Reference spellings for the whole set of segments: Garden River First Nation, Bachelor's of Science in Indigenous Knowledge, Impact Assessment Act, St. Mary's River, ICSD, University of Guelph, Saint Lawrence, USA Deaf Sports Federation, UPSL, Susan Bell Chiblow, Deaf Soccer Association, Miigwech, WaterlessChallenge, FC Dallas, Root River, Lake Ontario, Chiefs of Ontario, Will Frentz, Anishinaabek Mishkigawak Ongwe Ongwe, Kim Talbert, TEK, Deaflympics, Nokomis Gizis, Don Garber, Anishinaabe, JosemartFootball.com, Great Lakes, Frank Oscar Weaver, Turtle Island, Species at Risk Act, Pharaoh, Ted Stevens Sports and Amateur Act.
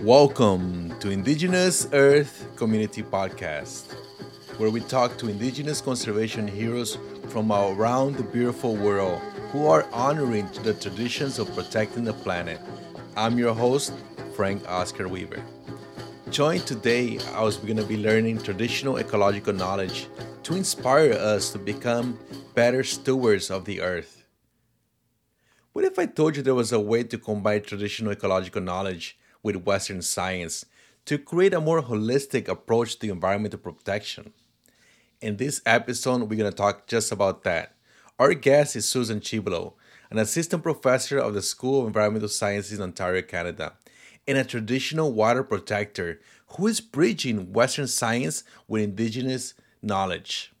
Welcome to Indigenous Earth Community Podcast, where we talk to Indigenous conservation heroes from around the beautiful world who are honoring the traditions of protecting the planet. I'm your host, Frank Oscar Weaver. Joined today, I was going to be learning traditional ecological knowledge to inspire us to become better stewards of the earth. What if I told you there was a way to combine traditional ecological knowledge with Western science to create a more holistic approach to environmental protection? In this episode, we're going to talk just about that. Our guest is Susan Chiblow, an assistant professor of the School of Environmental Sciences in Ontario, Canada, and a traditional water protector who is bridging Western science with Indigenous knowledge.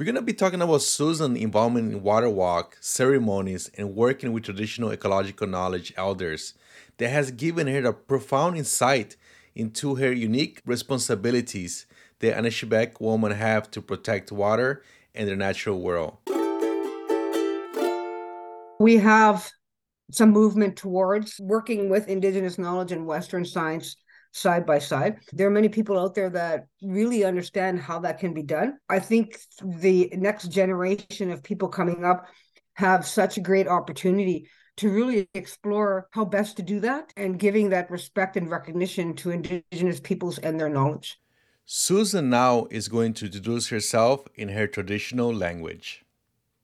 We're going to be talking about Susan's involvement in water walk, ceremonies, and working with traditional ecological knowledge elders that has given her a profound insight into her unique responsibilities that Anishinaabek women have to protect water and their natural world. We have some movement towards working with Indigenous knowledge and Western science side by side. There are many people out there that really understand how that can be done. I think the next generation of people coming up have such a great opportunity to really explore how best to do that and giving that respect and recognition to Indigenous peoples and their knowledge. Susan now is going to introduce herself in her traditional language.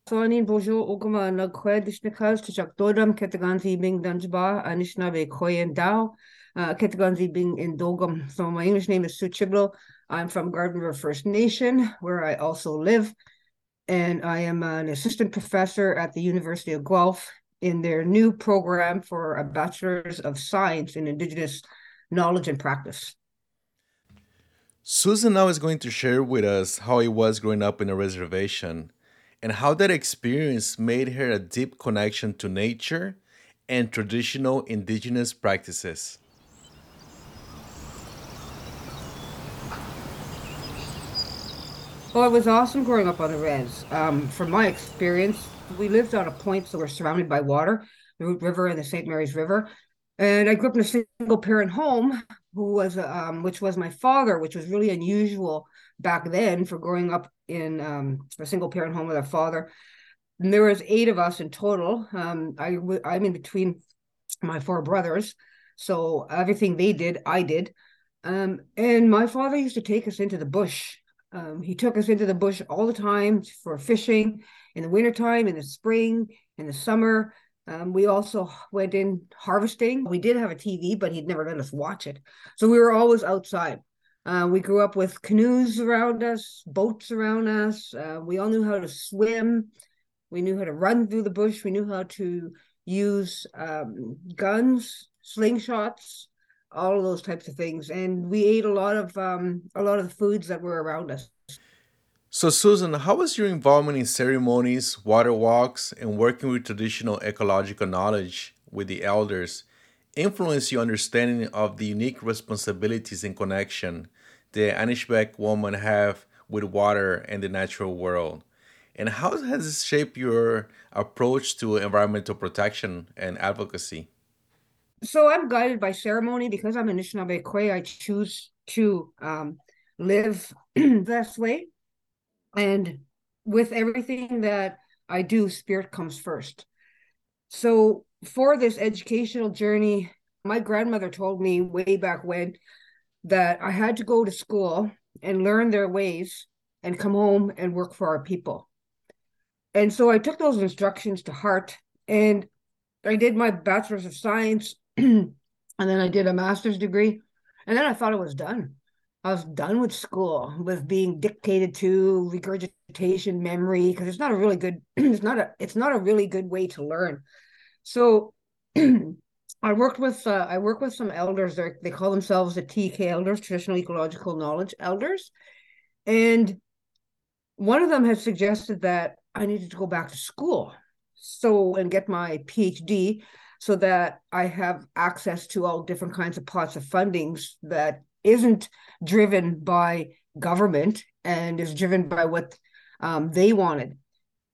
So my English name is Sue Chiblow. I'm from Garden River First Nation, where I also live. And I am an assistant professor at the University of Guelph in their new program for a Bachelor's of Science in Indigenous Knowledge and Practice. Susan now is going to share with us how it was growing up in a reservation and how that experience made her a deep connection to nature and traditional Indigenous practices. Well, it was awesome growing up on the res. From my experience, we lived on a point, so we're surrounded by water, the Root River and the St. Mary's River. And I grew up in a single parent home, which was my father, which was really unusual back then for growing up in a single parent home with a father. And there was 8 of us in total. I'm in between my 4 brothers, so everything they did, I did. And my father used to take us into the bush. He took us into the bush all the time for fishing in the wintertime, in the spring, in the summer. We also went in harvesting. We did have a TV, but he'd never let us watch it. So we were always outside. We grew up with canoes around us, boats around us. We all knew how to swim. We knew how to run through the bush. We knew how to use guns, slingshots, all of those types of things, and we ate a lot of the foods that were around us. So, Susan, how was your involvement in ceremonies, water walks, and working with traditional ecological knowledge with the elders influence your understanding of the unique responsibilities and connection the Anishinaabek women have with water and the natural world? And how has this shaped your approach to environmental protection and advocacy? So I'm guided by ceremony because I'm Anishinaabe. I choose to live this way. And with everything that I do, spirit comes first. So for this educational journey, my grandmother told me way back when that I had to go to school and learn their ways and come home and work for our people. And so I took those instructions to heart, and I did my Bachelor's of Science and then I did a master's degree, and then I thought I was done. I was done with school, with being dictated to, regurgitation, memory, because it's not a really good way to learn. So I worked with some elders. They call themselves the TEK elders, traditional ecological knowledge elders, and one of them has suggested that I needed to go back to school and get my PhD, so that I have access to all different kinds of pots of fundings that isn't driven by government and is driven by what they wanted.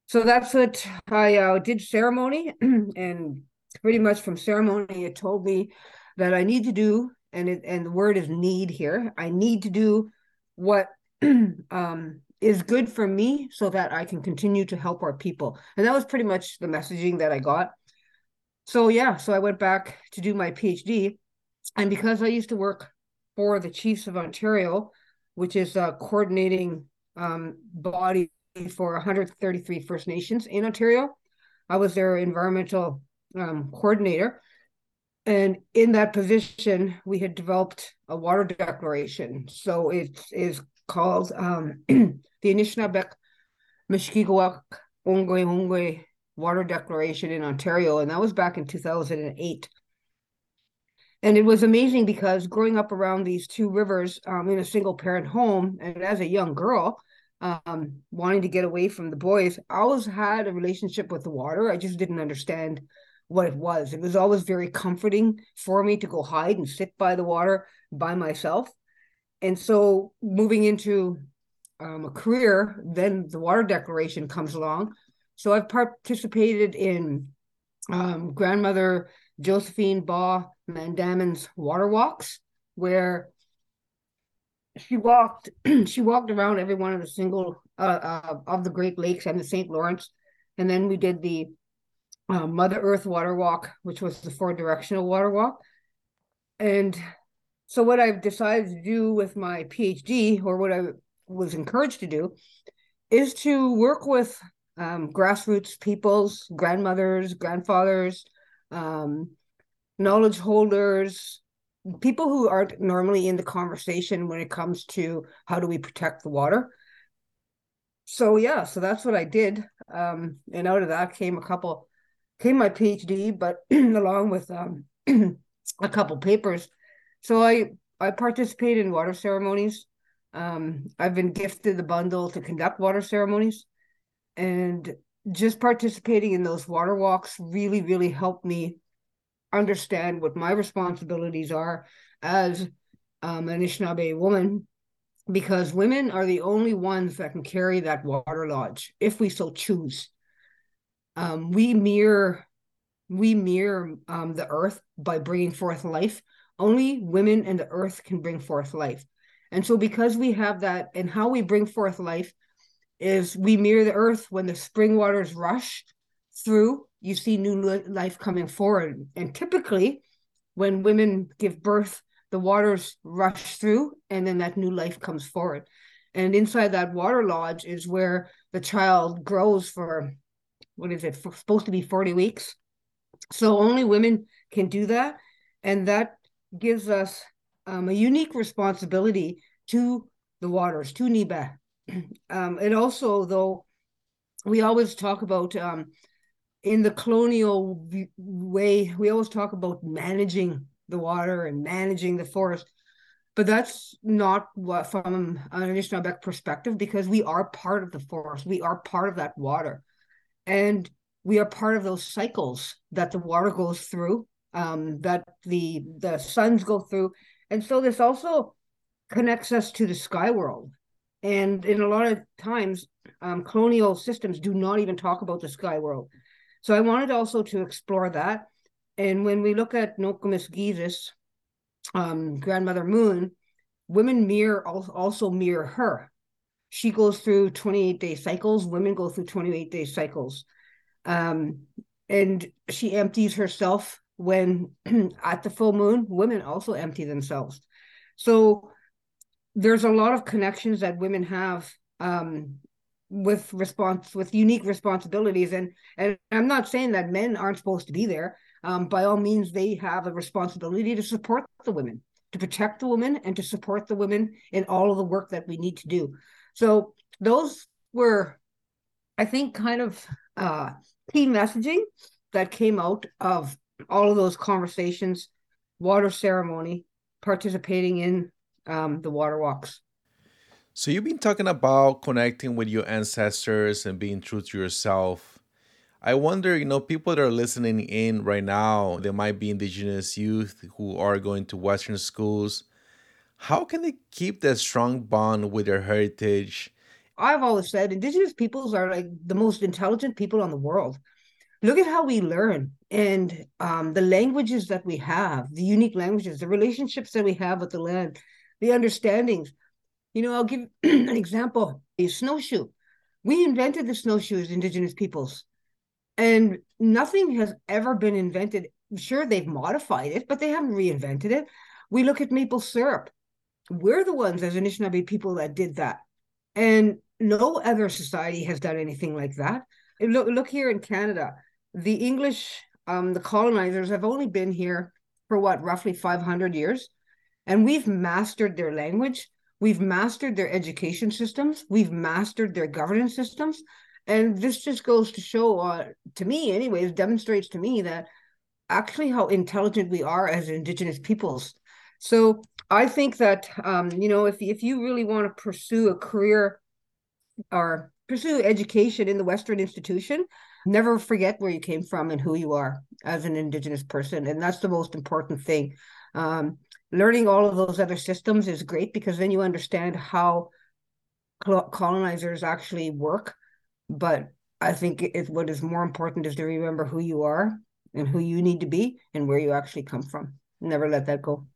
So that's what I did, ceremony, and pretty much from ceremony, it told me that I need to do and the word is need here. I need to do what is good for me so that I can continue to help our people. And that was pretty much the messaging that I got. So yeah, so I went back to do my PhD. And because I used to work for the Chiefs of Ontario, which is a coordinating body for 133 First Nations in Ontario, I was their environmental coordinator. And in that position, we had developed a water declaration. So it is called the Anishinaabek Mishkigawak Ongwe Ongwe Water Declaration in Ontario. And that was back in 2008. And it was amazing because growing up around these two rivers in a single parent home, and as a young girl, wanting to get away from the boys, I always had a relationship with the water. I just didn't understand what it was. It was always very comforting for me to go hide and sit by the water by myself. And so moving into a career, then the water declaration comes along. So I've participated in Grandmother Josephine Baugh Mandamin's water walks, where she walked around every one of the single of the Great Lakes and the Saint Lawrence. And then we did the Mother Earth water walk, which was the four directional water walk. And so what I've decided to do with my PhD, or what I was encouraged to do, is to work with grassroots peoples, grandmothers, grandfathers, knowledge holders, people who aren't normally in the conversation when it comes to how do we protect the water. So yeah, so that's what I did. And out of that came my PhD, but along with a couple papers. So I participate in water ceremonies. I've been gifted the bundle to conduct water ceremonies, and just participating in those water walks really, really helped me understand what my responsibilities are as an Anishinaabe woman, because women are the only ones that can carry that water lodge if we so choose. We mirror the earth by bringing forth life. Only women and the earth can bring forth life. And so because we have that, and how we bring forth life is we mirror the earth. When the spring waters rush through, you see new life coming forward. And typically when women give birth, the waters rush through and then that new life comes forward. And inside that water lodge is where the child grows for, supposed to be 40 weeks. So only women can do that. And that gives us a unique responsibility to the waters, to Niba. And also, though, we always talk about, in the colonial way, we always talk about managing the water and managing the forest, but that's not what, from an Anishinaabek perspective, because we are part of the forest, we are part of that water, and we are part of those cycles that the water goes through, that the suns go through. And so this also connects us to the sky world. And in a lot of times, colonial systems do not even talk about the sky world. So I wanted also to explore that. And when we look at Nokomis Gizis, Grandmother Moon, women also mirror her. She goes through 28-day cycles. Women go through 28-day cycles. And she empties herself when at the full moon. Women also empty themselves. So there's a lot of connections that women have with unique responsibilities. And I'm not saying that men aren't supposed to be there. By all means, they have a responsibility to support the women, to protect the women, and to support the women in all of the work that we need to do. So those were, I think, kind of key messaging that came out of all of those conversations, water ceremony, participating in the water walks. So you've been talking about connecting with your ancestors and being true to yourself. I wonder, people that are listening in right now, there might be Indigenous youth who are going to Western schools. How can they keep that strong bond with their heritage? I've always said Indigenous peoples are like the most intelligent people on the world. look at how we learn and the languages that we have, the unique languages, the relationships that we have with the land, the understandings. You know, I'll give an example, a snowshoe. We invented the snowshoe as Indigenous peoples, and nothing has ever been invented. Sure, they've modified it, but they haven't reinvented it. We look at maple syrup. We're the ones as Anishinaabe people that did that. And no other society has done anything like that. Look here in Canada. The English, the colonizers, have only been here for what, roughly 500 years. And we've mastered their language. We've mastered their education systems. We've mastered their governance systems. And this just goes to show, to me anyways, demonstrates to me that actually how intelligent we are as Indigenous peoples. So I think that, you know, if you really want to pursue a career or pursue education in the Western institution, never forget where you came from and who you are as an Indigenous person. And that's the most important thing. Learning all of those other systems is great, because then you understand how colonizers actually work. But I think what is more important is to remember who you are and who you need to be and where you actually come from. Never let that go.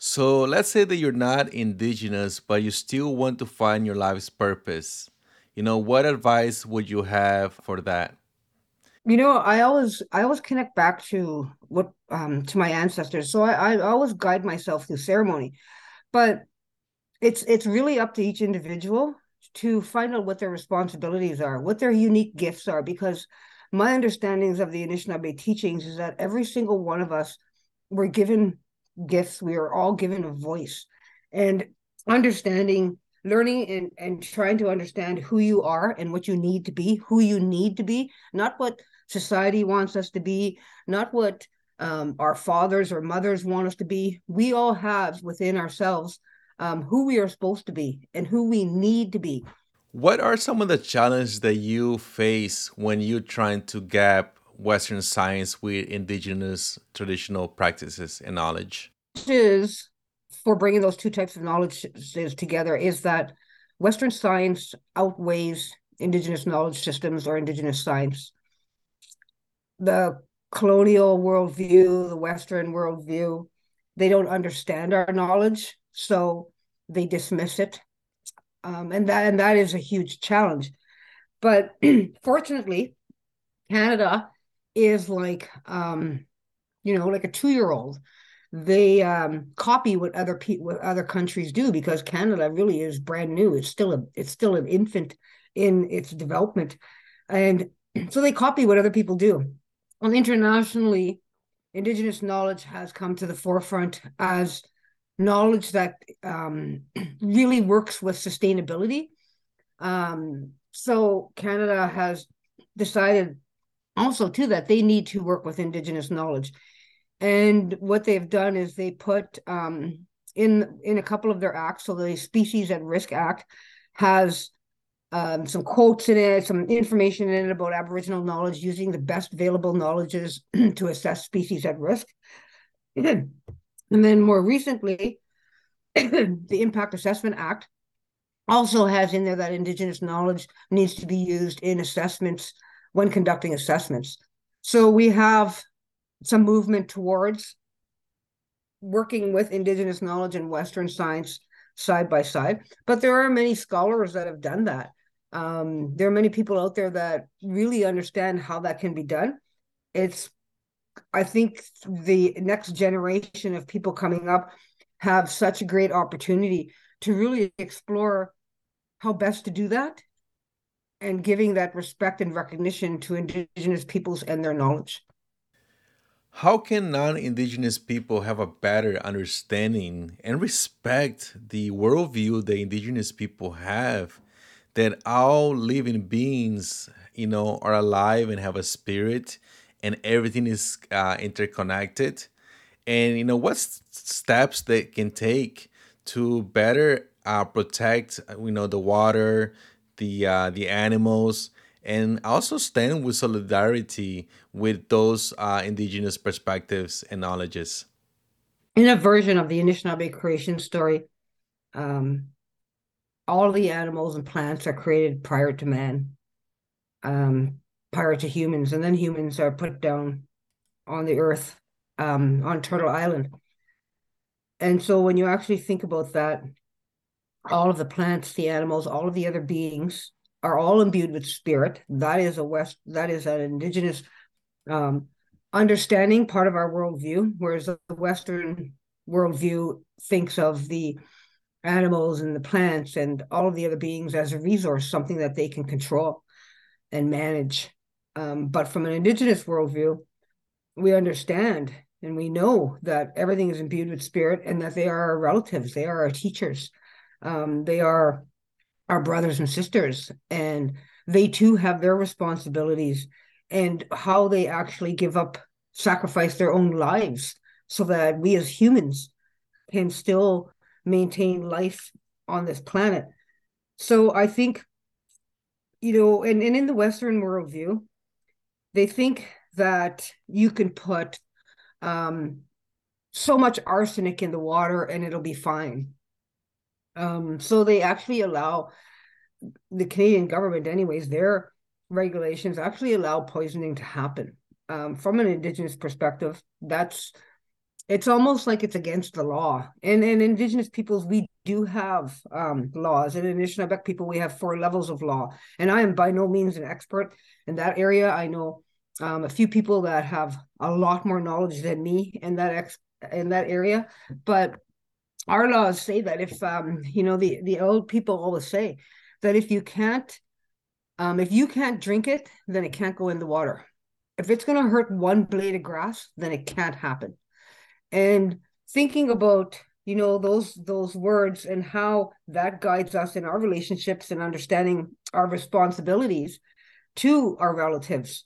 So let's say that you're not Indigenous, but you still want to find your life's purpose. You know, what advice would you have for that? You know, I always connect back to what to my ancestors. So I always guide myself through ceremony, but it's really up to each individual to find out what their responsibilities are, what their unique gifts are. Because my understandings of the Anishinaabe teachings is that every single one of us were given gifts. We are all given a voice, and understanding, learning, and trying to understand who you are and what you need to be, who you need to be, not what society wants us to be, not what our fathers or mothers want us to be. We all have within ourselves who we are supposed to be and who we need to be. What are some of the challenges that you face when you're trying to gap Western science with Indigenous traditional practices and knowledge? Is for bringing those two types of knowledge together is that Western science outweighs Indigenous knowledge systems or Indigenous science. The colonial worldview, the Western worldview, they don't understand our knowledge, so they dismiss it. And that is a huge challenge. But fortunately, Canada is like, like a 2-year-old. They copy what other countries do, because Canada really is brand new. It's still an infant in its development, and so they copy what other people do. And internationally, Indigenous knowledge has come to the forefront as knowledge that really works with sustainability. So Canada has decided also too that they need to work with Indigenous knowledge. And what they've done is they put in a couple of their acts, so the Species at Risk Act has some quotes in it, some information in it about Aboriginal knowledge, using the best available knowledges to assess species at risk. And then more recently, the Impact Assessment Act also has in there that Indigenous knowledge needs to be used in assessments when conducting assessments. So we have some movement towards working with Indigenous knowledge and Western science side by side. But there are many scholars that have done that. There are many people out there that really understand how that can be done. I think the next generation of people coming up have such a great opportunity to really explore how best to do that, and giving that respect and recognition to Indigenous peoples and their knowledge. How can non-Indigenous people have a better understanding and respect the worldview that Indigenous people have, that all living beings, you know, are alive and have a spirit, and everything is interconnected? And, you know, what steps they can take to better protect, you know, the water, the animals, and also stand with solidarity with those Indigenous perspectives and knowledges? In a version of the Anishinaabe creation story, all the animals and plants are created prior to man. prior to humans, and then humans are put down on the earth, on Turtle Island. And so when you actually think about that, all of the plants, the animals, all of the other beings are all imbued with spirit. That is an indigenous understanding, part of our worldview, whereas the Western worldview thinks of the animals and the plants and all of the other beings as a resource, something that they can control and manage. But from an indigenous worldview, we understand and we know that everything is imbued with spirit and that they are our relatives, they are our teachers, they are our brothers and sisters, and they too have their responsibilities and how they actually give up, sacrifice their own lives so that we as humans can still maintain life on this planet. So I think, you know, and in the Western worldview, they think that you can put so much arsenic in the water and it'll be fine. So they actually allow, the Canadian government anyways, their regulations actually allow poisoning to happen. From an Indigenous perspective, it's almost like it's against the law. And Indigenous peoples, we do have laws. And in Anishinaabek people, we have 4 levels of law. And I am by no means an expert in that area. I know a few people that have a lot more knowledge than me in that area. But our laws say that if, you know, the old people always say that if you can't drink it, then it can't go in the water. If it's going to hurt one blade of grass, then it can't happen. And thinking about, you know, those words and how that guides us in our relationships and understanding our responsibilities to our relatives.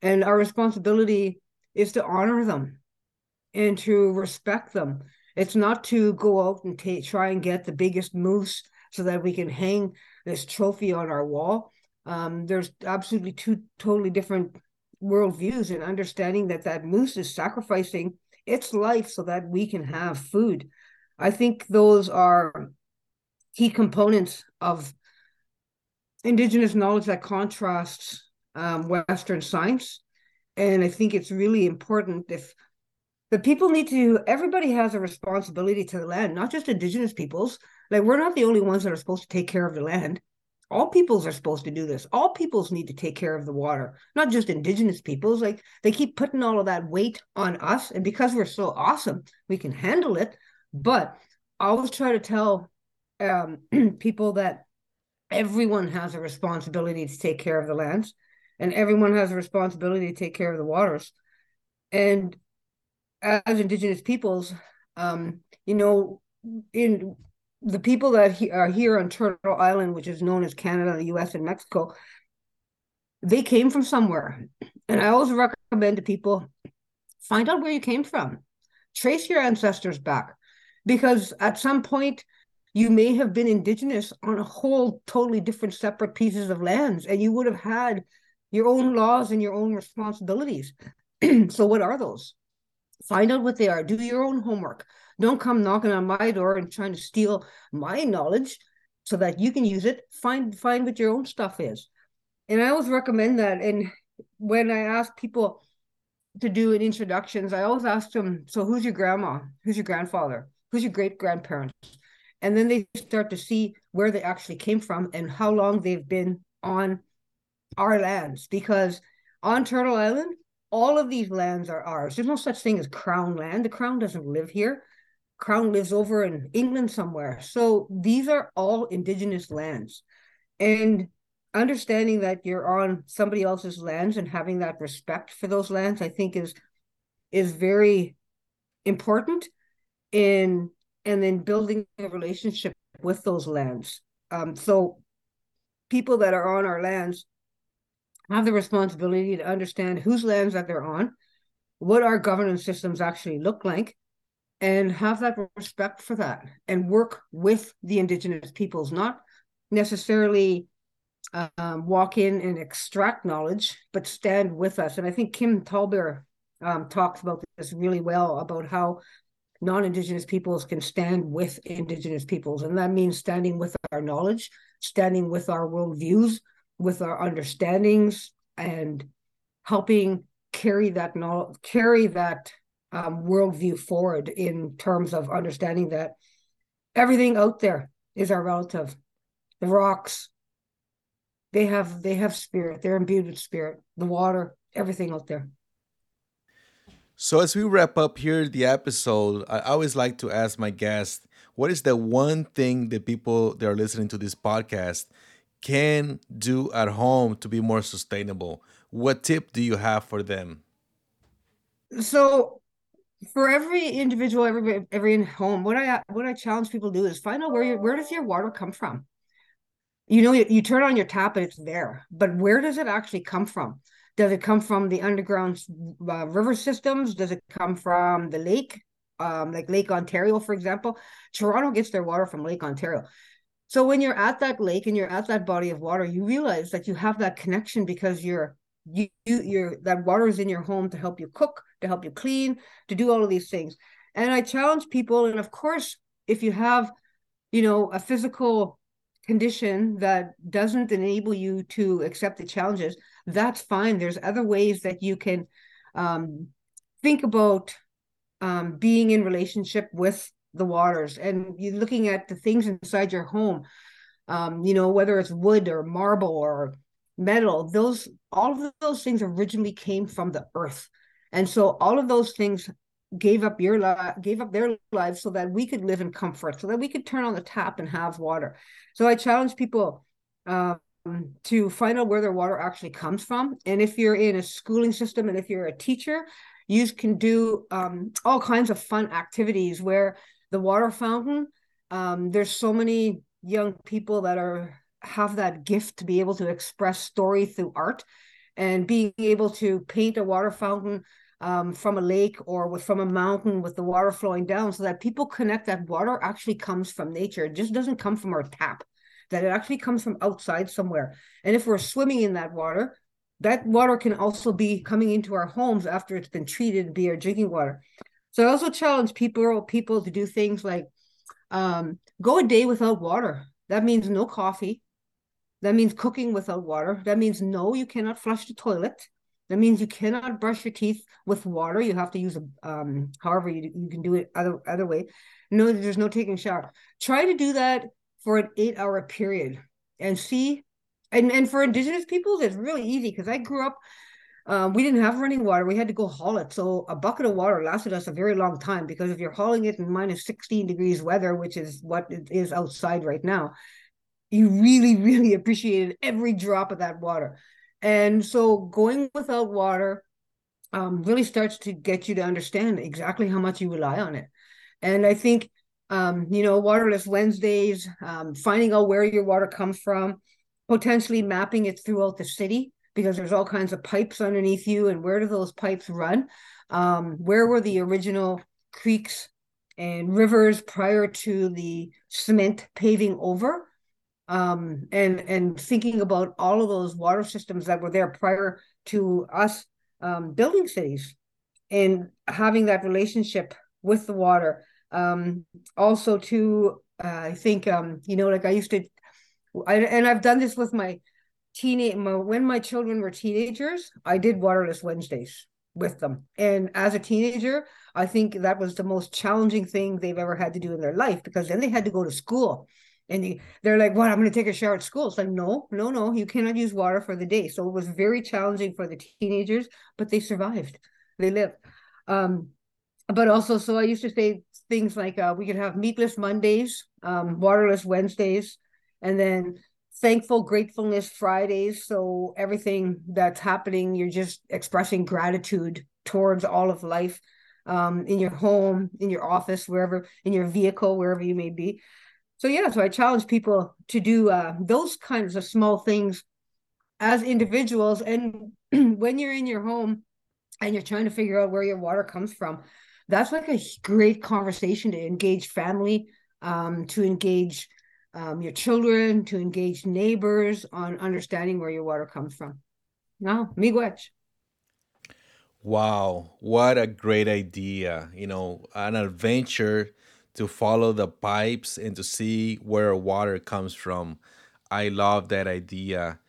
And our responsibility is to honor them and to respect them. It's not to go out and try and get the biggest moose so that we can hang this trophy on our wall. There's absolutely 2 totally different worldviews, and understanding that that moose is sacrificing its life so that we can have food. I think those are key components of Indigenous knowledge that contrasts Western science. And I think it's really important if the people everybody has a responsibility to the land, not just Indigenous peoples. Like, we're not the only ones that are supposed to take care of the land. All peoples are supposed to do this. All peoples need to take care of the water, not just Indigenous peoples. Like, they keep putting all of that weight on us. And because we're so awesome, we can handle it. But I always try to tell people that everyone has a responsibility to take care of the lands, and everyone has a responsibility to take care of the waters. And as Indigenous peoples, you know, in the people that are here on Turtle Island, which is known as Canada, the U.S., and Mexico, they came from somewhere. And I always recommend to people, find out where you came from. Trace your ancestors back, because at some point you may have been Indigenous on a whole totally different separate pieces of lands, and you would have had your own laws and your own responsibilities. So what are those? Find out what they are. Do your own homework. Don't come knocking on my door and trying to steal my knowledge so that you can use it. Find what your own stuff is. And I always recommend that. And when I ask people to do in introductions, I always ask them, so who's your grandma? Who's your grandfather? Who's your great-grandparents? And then they start to see where they actually came from and how long they've been on our lands. Because on Turtle Island, all of these lands are ours. There's no such thing as crown land. The crown doesn't live here. Crown lives over in England somewhere. So these are all Indigenous lands. And understanding that you're on somebody else's lands and having that respect for those lands, I think is very important in, and then building a relationship with those lands. So people that are on our lands have the responsibility to understand whose lands that they're on, what our governance systems actually look like, and have that respect for that and work with the Indigenous peoples, not necessarily walk in and extract knowledge, but stand with us. And I think Kim Talbert talks about this really well, about how non-Indigenous peoples can stand with Indigenous peoples. And that means standing with our knowledge, standing with our worldviews, with our understandings, and helping carry that knowledge, carry that worldview forward in terms of understanding that everything out there is our relative. The rocks, they have spirit. They're imbued with spirit. The water, everything out there. So as we wrap up here the episode, I always like to ask my guests, what is the one thing that people that are listening to this podcast can do at home to be more sustainable? What tip do you have for them? So for every individual, every home, what I challenge people to do is find out where does your water come from? You know, you turn on your tap and it's there, but where does it actually come from? Does it come from the underground river systems? Does it come from the lake? Like Lake Ontario, for example. Toronto gets their water from Lake Ontario. So when you're at that lake and you're at that body of water, you realize that you have that connection because that water is in your home to help you cook, to help you clean, to do all of these things. And I challenge people, and of course, if you have, a physical condition that doesn't enable you to accept the challenges, that's fine. There's other ways that you can think about being in relationship with the waters, and you're looking at the things inside your home, whether it's wood or marble or metal. All of those things originally came from the earth. And so all of those things gave up their lives so that we could live in comfort, so that we could turn on the tap and have water. So I challenge people to find out where their water actually comes from. And if you're in a schooling system and if you're a teacher, you can do all kinds of fun activities where the water fountain, there's so many young people that have that gift to be able to express story through art, and being able to paint a water fountain from a lake or from a mountain with the water flowing down, so that people connect that water actually comes from nature. It just doesn't come from our tap, that it actually comes from outside somewhere. And if we're swimming in that water can also be coming into our homes after it's been treated to be our drinking water. So I also challenge people to do things like go a day without water. That means no coffee. That means cooking without water. That means you cannot flush the toilet. That means you cannot brush your teeth with water. You have to use however you can do it other way. No, there's no taking a shower. Try to do that for an 8-hour period and see. And for Indigenous peoples, it's really easy because I grew up, we didn't have running water. We had to go haul it. So a bucket of water lasted us a very long time, because if you're hauling it in minus 16 degrees weather, which is what it is outside right now, you really, really appreciated every drop of that water. And so going without water really starts to get you to understand exactly how much you rely on it. And I think, Waterless Wednesdays, finding out where your water comes from, potentially mapping it throughout the city, because there's all kinds of pipes underneath you, and where do those pipes run? Where were the original creeks and rivers prior to the cement paving over? And thinking about all of those water systems that were there prior to us building cities, and having that relationship with the water. I've done this with when my children were teenagers, I did Waterless Wednesdays with them. And as a teenager, I think that was the most challenging thing they've ever had to do in their life, because then they had to go to school. And they're like, "What? I'm going to take a shower at school." It's like, no, you cannot use water for the day. So it was very challenging for the teenagers, but they survived. They lived. But also, so I used to say things like we could have meatless Mondays, Waterless Wednesdays, and then thankful gratefulness Fridays. So everything that's happening, you're just expressing gratitude towards all of life, in your home, in your office, wherever, in your vehicle, wherever you may be. So I challenge people to do those kinds of small things as individuals. And when you're in your home and you're trying to figure out where your water comes from, that's like a great conversation to engage family, to engage your children, to engage neighbors on understanding where your water comes from. No, miigwech. Wow, what a great idea. An adventure to follow the pipes and to see where water comes from. I love that idea.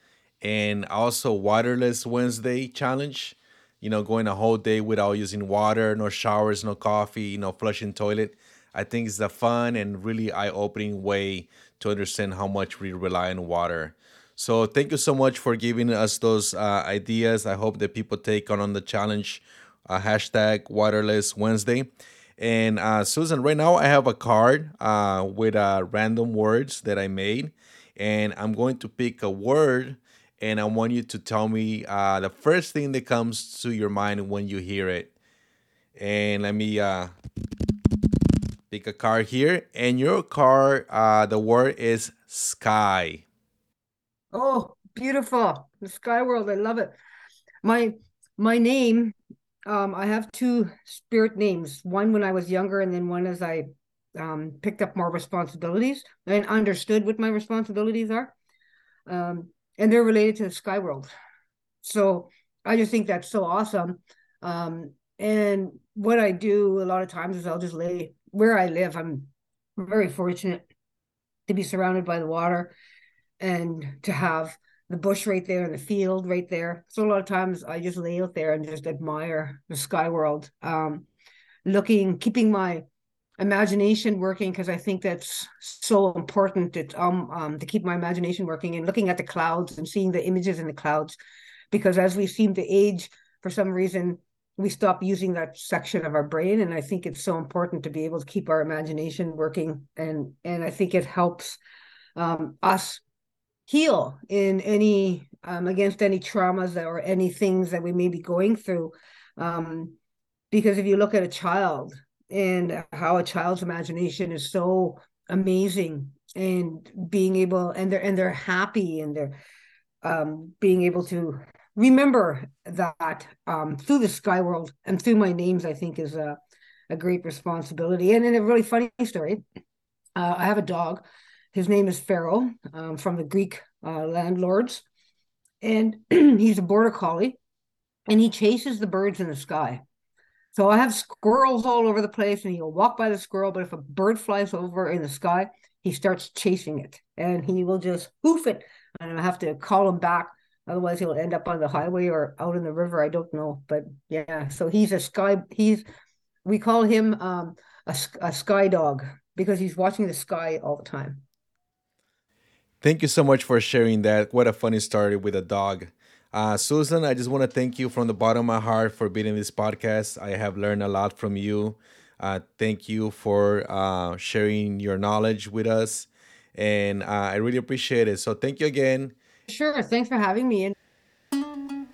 and also Waterless Wednesday challenge, you know, going a whole day without using water, no showers, no coffee, no flushing toilet. I think it's a fun and really eye-opening way to understand how much we rely on water. So thank you so much for giving us those ideas. I hope that people take on the challenge, hashtag Waterless Wednesday. And Susan, right now I have a card with random words that I made. And I'm going to pick a word, and I want you to tell me the first thing that comes to your mind when you hear it. And let me pick a card here. And your card, the word is sky. Oh, beautiful. The sky world. I love it. My name, I have two spirit names. One when I was younger, and then one as I picked up more responsibilities and understood what my responsibilities are. And they're related to the sky world. So I just think that's so awesome. And what I do a lot of times is I'll just lay where I live. I'm very fortunate to be surrounded by the water and to have the bush right there and the field right there. So a lot of times I just lay out there and just admire the sky world, keeping my imagination working, because I think that's so important. It's to keep my imagination working and looking at the clouds and seeing the images in the clouds, because as we seem to age, for some reason we stop using that section of our brain, and I think it's so important to be able to keep our imagination working, and I think it helps us heal in any against any traumas or any things that we may be going through, because if you look at a child and how a child's imagination is so amazing, and being able, and they're happy, and they're being able to remember that through the sky world and through my names, I think is a great responsibility. And then a really funny story. I have a dog. His name is Pharaoh, from the Greek landlords. And he's a border collie, and he chases the birds in the sky. So I have squirrels all over the place, and he'll walk by the squirrel, but if a bird flies over in the sky, he starts chasing it, and he will just hoof it, and I have to call him back. Otherwise he'll end up on the highway or out in the river. I don't know, but yeah. So he's a sky, we call him a sky dog, because he's watching the sky all the time. Thank you so much for sharing that. What a funny story with a dog. Susan, I just want to thank you from the bottom of my heart for being in this podcast. I have learned a lot from you. Thank you for sharing your knowledge with us, and I really appreciate it. So thank you again. Sure. Thanks for having me. And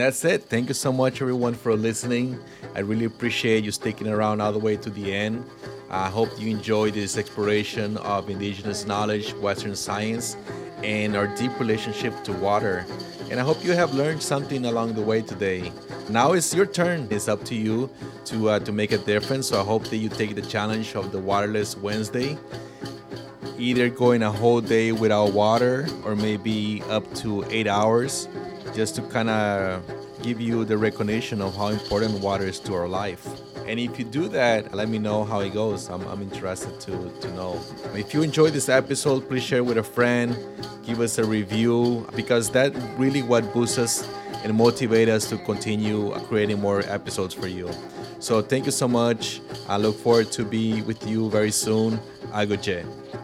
that's it. Thank you so much, everyone, for listening. I really appreciate you sticking around all the way to the end. I hope you enjoy this exploration of Indigenous knowledge, Western science, and our deep relationship to water. And I hope you have learned something along the way today. Now it's your turn. It's up to you to make a difference. So I hope that you take the challenge of the Waterless Wednesday, either going a whole day without water or maybe up to 8 hours, just to kind of give you the recognition of how important water is to our life. And if you do that, let me know how it goes. I'm interested to know. If you enjoyed this episode, please share with a friend. Give us a review, because that really what boosts us and motivates us to continue creating more episodes for you. So thank you so much. I look forward to be with you very soon. Agogé.